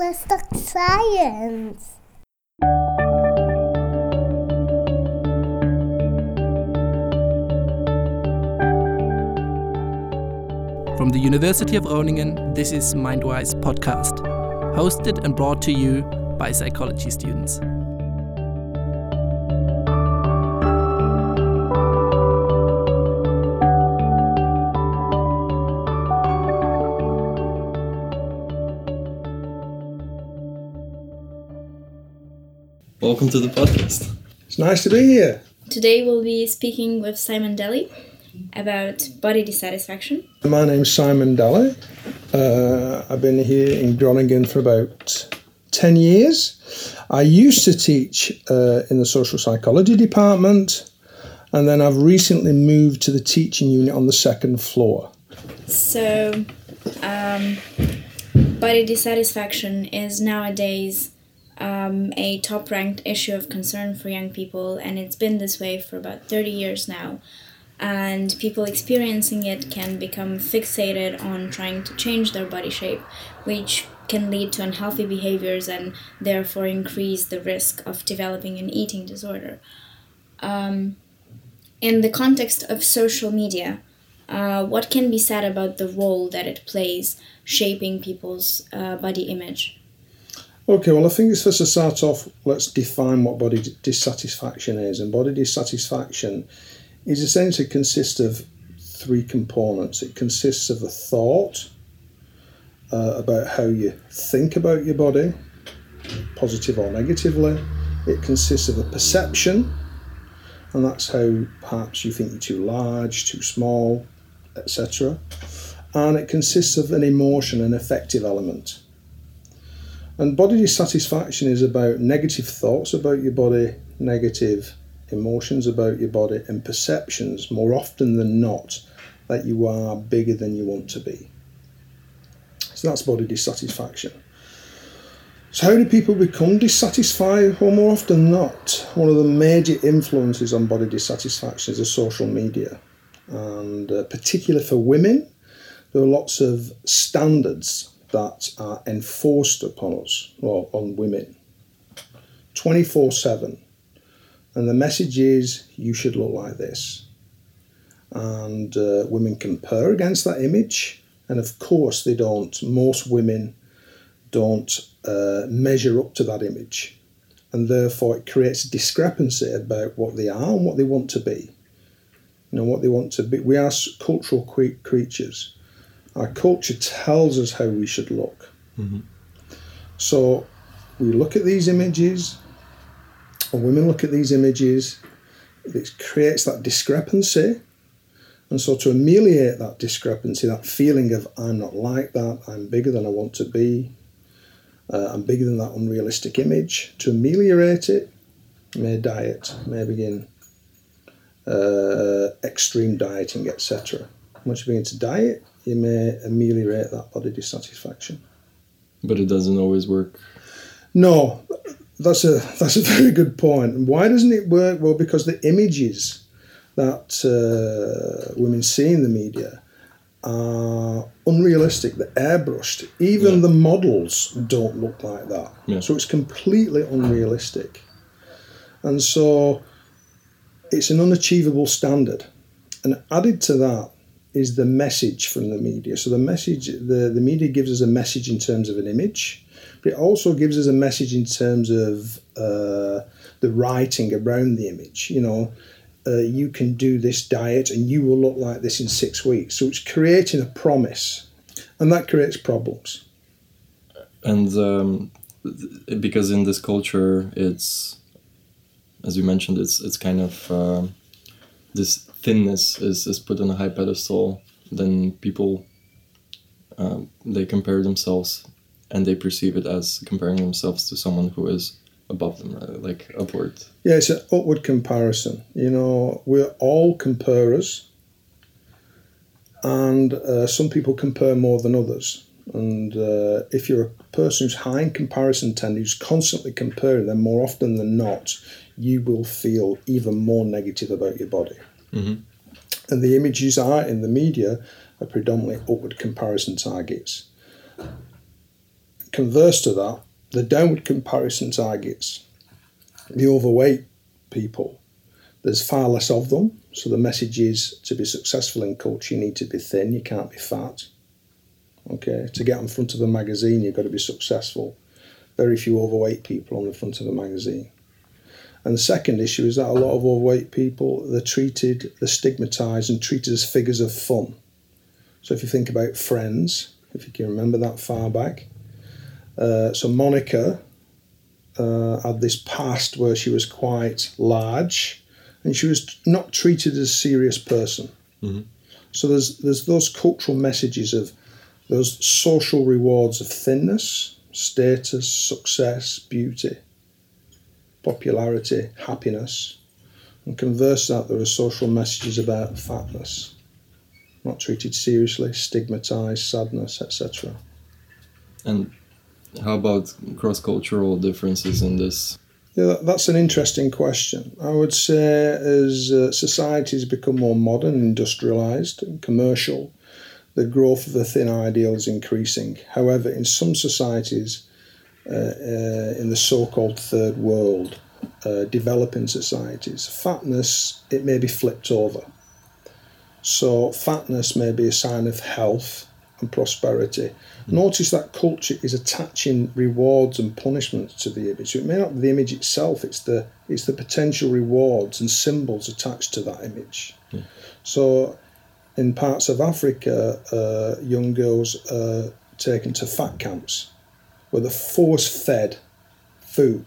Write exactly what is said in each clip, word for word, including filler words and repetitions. let's talk science. From the University of Groningen, this is MindWise Podcast, hosted and brought to you by psychology students. Welcome to the podcast. It's nice to be here. Today we'll be speaking with Simon Dalley about body dissatisfaction. My name's Simon Dalley. Uh, I've been here in Groningen for about ten years. I used to teach uh, in the social psychology department, and then I've recently moved to the teaching unit on the second floor. So, um, body dissatisfaction is nowadays Um, a top-ranked issue of concern for young people, and it's been this way for about thirty years now. And people experiencing it can become fixated on trying to change their body shape, which can lead to unhealthy behaviors and therefore increase the risk of developing an eating disorder. Um, in the context of social media, uh, what can be said about the role that it plays shaping people's uh, body image? Okay, well, I think it's first to start off, let's define what body dissatisfaction is. And body dissatisfaction is essentially consists of three components. It consists of a thought uh, about how you think about your body, positive or negatively. It consists of a perception, and that's how perhaps you think you're too large, too small, et cetera. And it consists of an emotion, an affective element. And body dissatisfaction is about negative thoughts about your body, negative emotions about your body, and perceptions, more often than not, that you are bigger than you want to be. So that's body dissatisfaction. So how do people become dissatisfied? Well, more often than not, one of the major influences on body dissatisfaction is the social media. And uh, particularly for women, there are lots of standards that are enforced upon us, well, on women, twenty-four seven. And the message is, you should look like this. And uh, women compare against that image. And of course they don't, most women don't uh, measure up to that image. And therefore it creates a discrepancy about what they are and what they want to be. You know, what they want to be. We are cultural cre- creatures. Our culture tells us how we should look. Mm-hmm. So we look at these images, or women look at these images, it creates that discrepancy. And so to ameliorate that discrepancy, that feeling of I'm not like that, I'm bigger than I want to be, uh, I'm bigger than that unrealistic image, to ameliorate it, you may diet, you may begin uh, extreme dieting, et cetera. Once you begin to diet, you may ameliorate that body dissatisfaction. But it doesn't always work. No, that's a that's a very good point. And why doesn't it work? Well, because the images that uh, women see in the media are unrealistic, they're airbrushed. Even yeah. the models don't look like that. Yeah. So it's completely unrealistic. And so it's an unachievable standard. And added to that is the message from the media. So the message, the, the media gives us a message in terms of an image, but it also gives us a message in terms of uh, the writing around the image. You know, uh, you can do this diet and you will look like this in six weeks. So it's creating a promise, and that creates problems. And um, because in this culture, it's, as you mentioned, it's it's kind of uh, this thinness is, is put on a high pedestal. Then people, uh, they compare themselves, and they perceive it as comparing themselves to someone who is above them, right? Like upward. Yeah, it's an upward comparison. You know, we're all comparers, and uh, some people compare more than others. And uh, if you're a person who's high in comparison tendencies, who's constantly comparing them, more often than not, you will feel even more negative about your body. Mm-hmm. And the images are in the media are predominantly upward comparison targets. converse to that, the downward comparison targets the overweight people. There's far less of them. So the message is, to be successful in culture, you need to be thin, you can't be fat. Okay, to get on front of a magazine, you've got to be successful. Very few overweight people on the front of a magazine. And the second issue is that a lot of overweight people, they're treated, they're stigmatised and treated as figures of fun. So if you think about Friends, if you can remember that far back, uh, so Monica uh, had this past where she was quite large and she was not treated as a serious person. Mm-hmm. So there's there's those cultural messages of those social rewards of thinness, status, success, beauty, popularity, happiness, and converse that there are social messages about fatness, not treated seriously, stigmatised, sadness, et cetera. And how about cross-cultural differences in this? Yeah, that's an interesting question. I would say as uh, societies become more modern, industrialised and commercial, the growth of the thin ideal is increasing. However, in some societies, Uh, uh, in the so-called third world, uh, developing societies, fatness, it may be flipped over. So fatness may be a sign of health and prosperity. Mm. Notice that culture is attaching rewards and punishments to the image. So it may not be the image itself, it's the it's the potential rewards and symbols attached to that image. Mm. So in parts of Africa, uh, young girls are taken to fat camps, where they're force-fed food.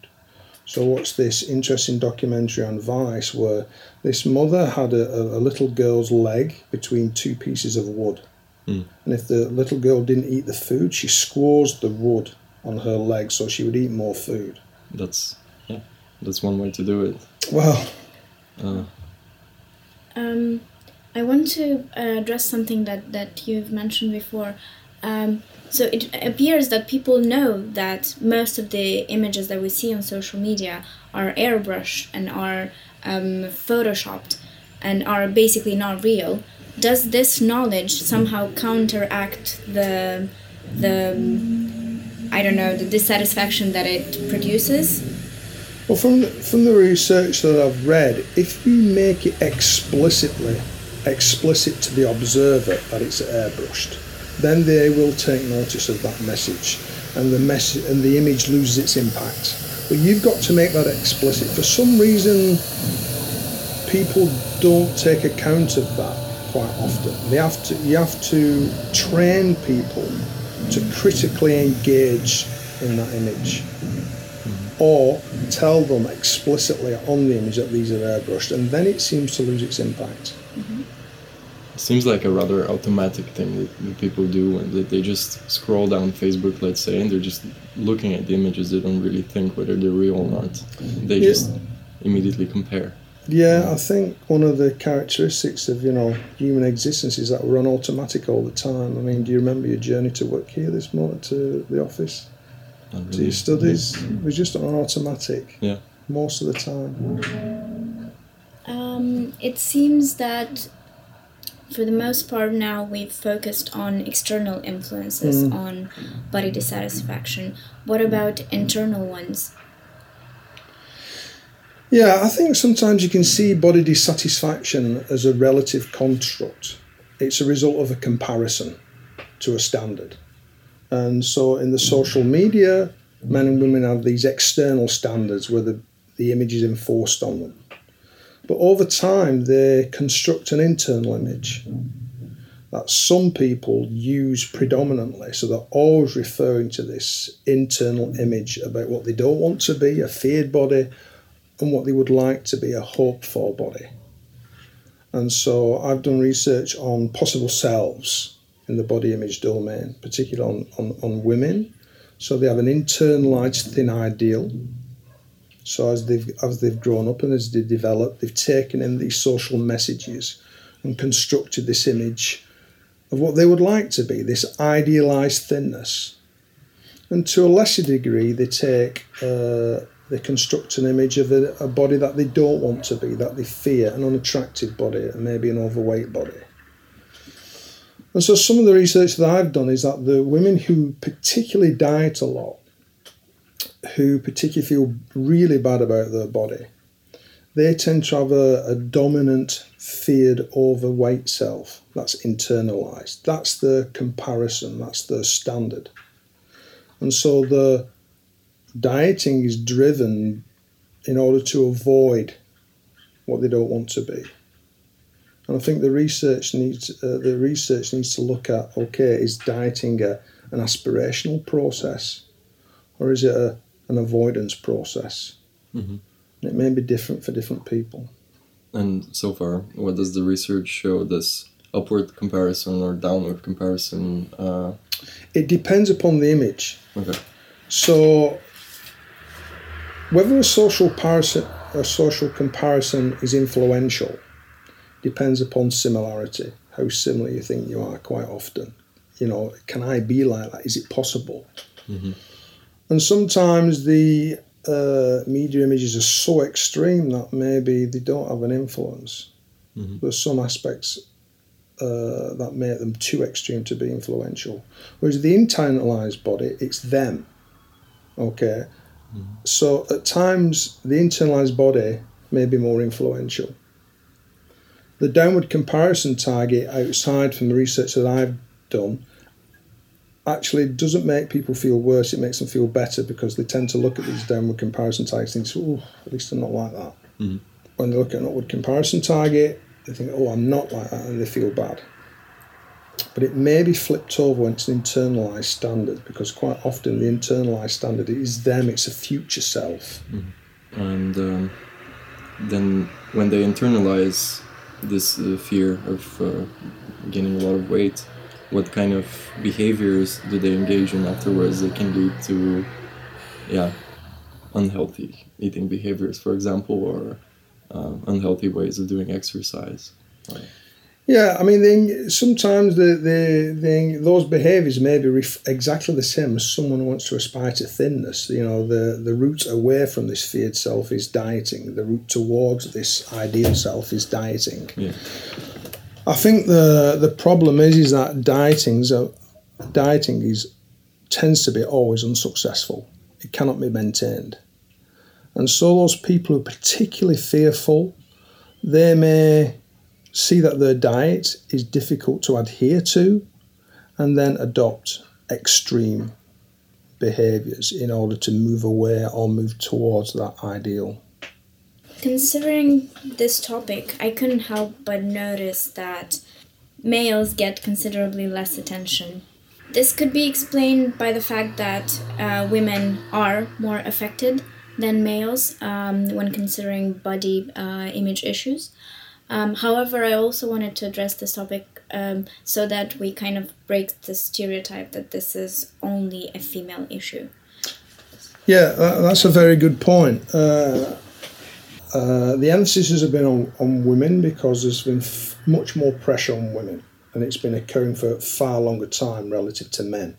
So I watched this interesting documentary on Vice where this mother had a, a little girl's leg between two pieces of wood. Mm. And if the little girl didn't eat the food, she squoozed the wood on her leg so she would eat more food. That's yeah, that's one way to do it. Well. Uh. Um, I want to address something that, that you've mentioned before. Um, so it appears that people know that most of the images that we see on social media are airbrushed and are um, photoshopped and are basically not real. Does this knowledge somehow counteract the, the I don't know, the dissatisfaction that it produces? Well, from the, from the research that I've read, if you make it explicitly, explicit to the observer that it's airbrushed, then they will take notice of that message, and the message and the image loses its impact. But you've got to make that explicit. For some reason, people don't take account of that quite often. They have to. You have to train people to critically engage in that image, or tell them explicitly on the image that these are airbrushed, and then it seems to lose its impact. Mm-hmm. Seems like a rather automatic thing that, that people do, and that they just scroll down Facebook, let's say, and they're just looking at the images. They don't really think whether they're real or not. They yeah. just immediately compare. Yeah, I think one of the characteristics of, you know, human existence is that we're on automatic all the time. I mean, do you remember your journey to work here this morning, to the office, really, to your studies? Yeah. We're just on automatic yeah. most of the time. Um, it seems that for the most part now we've focused on external influences, mm. on body dissatisfaction. What about internal ones? Yeah, I think sometimes you can see body dissatisfaction as a relative construct. It's a result of a comparison to a standard. And so in the social media, men and women have these external standards where the, the image is enforced on them. But over time, they construct an internal image that some people use predominantly. So they're always referring to this internal image about what they don't want to be, a feared body, and what they would like to be, a hoped for body. And so I've done research on possible selves in the body image domain, particularly on, on, on women. So they have an internalised thin ideal. So as they've, as they've grown up and as they develop, they've taken in these social messages and constructed this image of what they would like to be, this idealised thinness. And to a lesser degree, they take, uh, they construct an image of a, a body that they don't want to be, that they fear, an unattractive body, and maybe an overweight body. And so some of the research that I've done is that the women who particularly diet a lot, who particularly feel really bad about their body, they tend to have a, a dominant, feared, overweight self that's internalised. That's the comparison, that's the standard. And so the dieting is driven in order to avoid what they don't want to be. And I think the research needs uh, the research needs to look at, okay, is dieting a, an aspirational process, or is it a, an avoidance process? Mm-hmm. And it may be different for different people. And so far, what does the research show, this upward comparison or downward comparison? Uh... It depends upon the image. Okay. So whether a social parison, a social comparison is influential depends upon similarity, how similar you think you are quite often. You know, can I be like that? Is it possible? Mm-hmm. And sometimes the uh, media images are so extreme that maybe they don't have an influence. Mm-hmm. There's some aspects uh, that make them too extreme to be influential. Whereas the internalised body, it's them, okay? Mm-hmm. So at times, the internalised body may be more influential. The downward comparison target outside from the research that I've done actually doesn't make people feel worse, it makes them feel better, because they tend to look at these downward comparison targets and think, oh, at least I'm not like that. Mm-hmm. When they look at an upward comparison target, they think, oh, I'm not like that, and they feel bad. But it may be flipped over when it's an internalised standard, because quite often the internalised standard is them, it's a future self. Mm-hmm. And um, then when they internalise this uh, fear of uh, gaining a lot of weight, what kind of behaviors do they engage in afterwards that can lead to, yeah, unhealthy eating behaviors, for example, or uh, unhealthy ways of doing exercise? Right. Yeah, I mean, they, sometimes the, the, the, those behaviors may be ref- exactly the same as someone who wants to aspire to thinness. You know, the, the route away from this feared self is dieting. The route towards this ideal self is dieting. Yeah. I think the the problem is is that dieting's a, dieting is tends to be always unsuccessful. It cannot be maintained. And so those people who are particularly fearful, they may see that their diet is difficult to adhere to and then adopt extreme behaviours in order to move away or move towards that ideal. Considering this topic, I couldn't help but notice that males get considerably less attention. This could be explained by the fact that uh, women are more affected than males um, when considering body uh, image issues. Um, however, I also wanted to address this topic um, so that we kind of break the stereotype that this is only a female issue. Yeah, that's a very good point. Uh, uh, the emphasis has been on, on women because there's been f- much more pressure on women, and it's been occurring for a far longer time relative to men.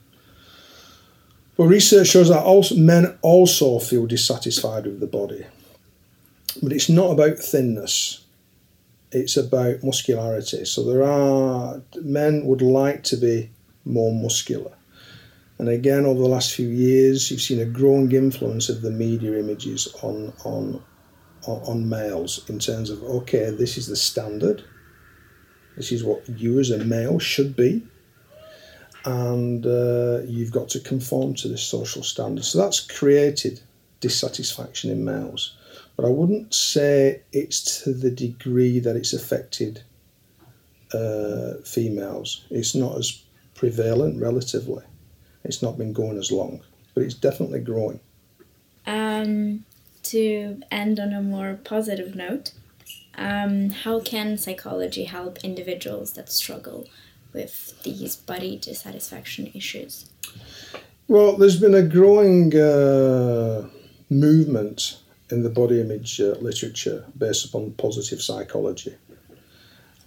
But research shows that also, men also feel dissatisfied with the body. But it's not about thinness. It's about muscularity. So there are, men would like to be more muscular. And again, over the last few years, you've seen a growing influence of the media images on, on, on males in terms of, okay, this is the standard. This is what you as a male should be. And uh, you've got to conform to this social standard. So that's created dissatisfaction in males. But I wouldn't say it's to the degree that it's affected uh, females. It's not as prevalent relatively. It's not been going as long, but it's definitely growing. Um, to end on a more positive note, um, how can psychology help individuals that struggle with these body dissatisfaction issues? Well, there's been a growing uh, movement in the body image uh, literature based upon positive psychology.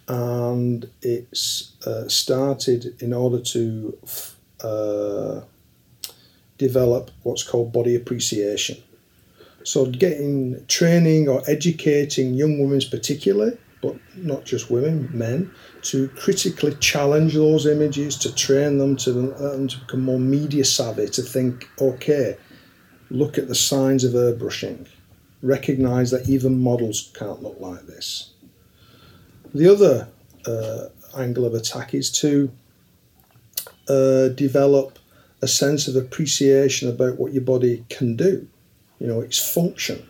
And it's uh, started in order to f- uh, develop what's called body appreciation. So getting training or educating young women particularly, but not just women, men, to critically challenge those images, to train them, to, them, to become more media savvy, to think, okay, look at the signs of airbrushing. Recognise that even models can't look like this. The other uh, angle of attack is to uh, develop a sense of appreciation about what your body can do, you know, its function.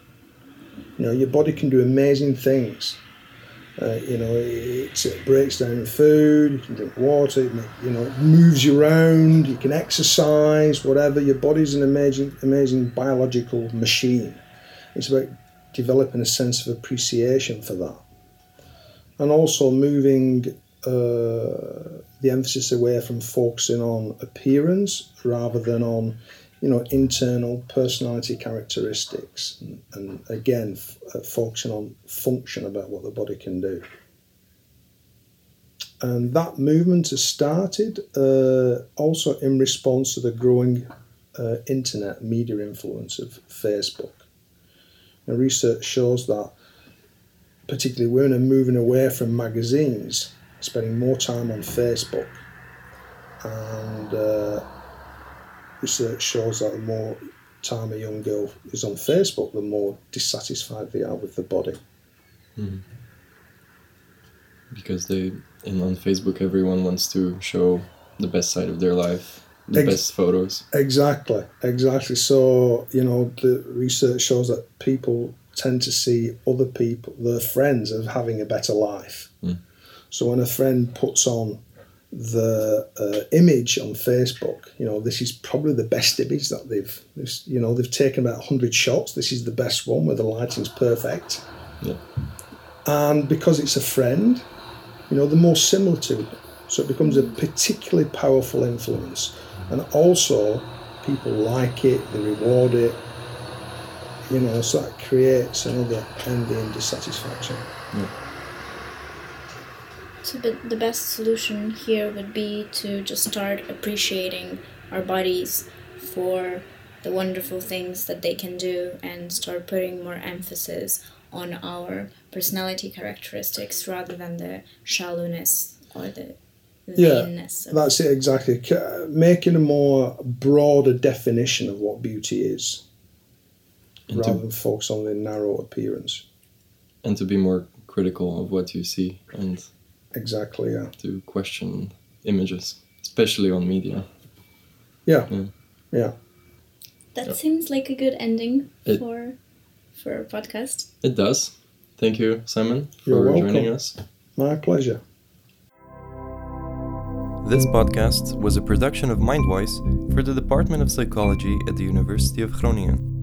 You know, your body can do amazing things. Uh, you know, it, it breaks down food, you can drink water, it, you know, it moves you around, you can exercise, whatever. Your body's an amazing, amazing biological machine. It's about developing a sense of appreciation for that. And also moving uh, the emphasis away from focusing on appearance rather than on, you know, internal personality characteristics. And, and again, f- uh, focusing on function about what the body can do. And that movement has started uh, also in response to the growing uh, internet media influence of Facebook. And research shows that particularly women are moving away from magazines, spending more time on Facebook. And uh, research shows that the more time a young girl is on Facebook, the more dissatisfied they are with the body. Mm. Because they, and on Facebook, everyone wants to show the best side of their life. The Ex- best photos. Exactly, exactly. So, you know, the research shows that people tend to see other people, their friends, as having a better life. Mm. So when a friend puts on the uh, image on Facebook, you know, this is probably the best image that they've, they've, you know, they've taken about one hundred shots. This is the best one where the lighting's perfect. Yeah. And because it's a friend, you know, the more similitude. So it becomes a particularly powerful influence. And also, people like it, they reward it, you know, so that creates another envy and dissatisfaction. Yeah. So the, the best solution here would be to just start appreciating our bodies for the wonderful things that they can do and start putting more emphasis on our personality characteristics rather than the shallowness or the... Yeah, that's it, exactly. Making a more broader definition of what beauty is, and rather to, than focus on the narrow appearance. And to be more critical of what you see and... Exactly, yeah. To question images, especially on media. Yeah, yeah. yeah. That yeah. seems like a good ending it, for, for our podcast. It does. Thank you, Simon, for joining us. My pleasure. This podcast was a production of MindWise for the Department of Psychology at the University of Groningen.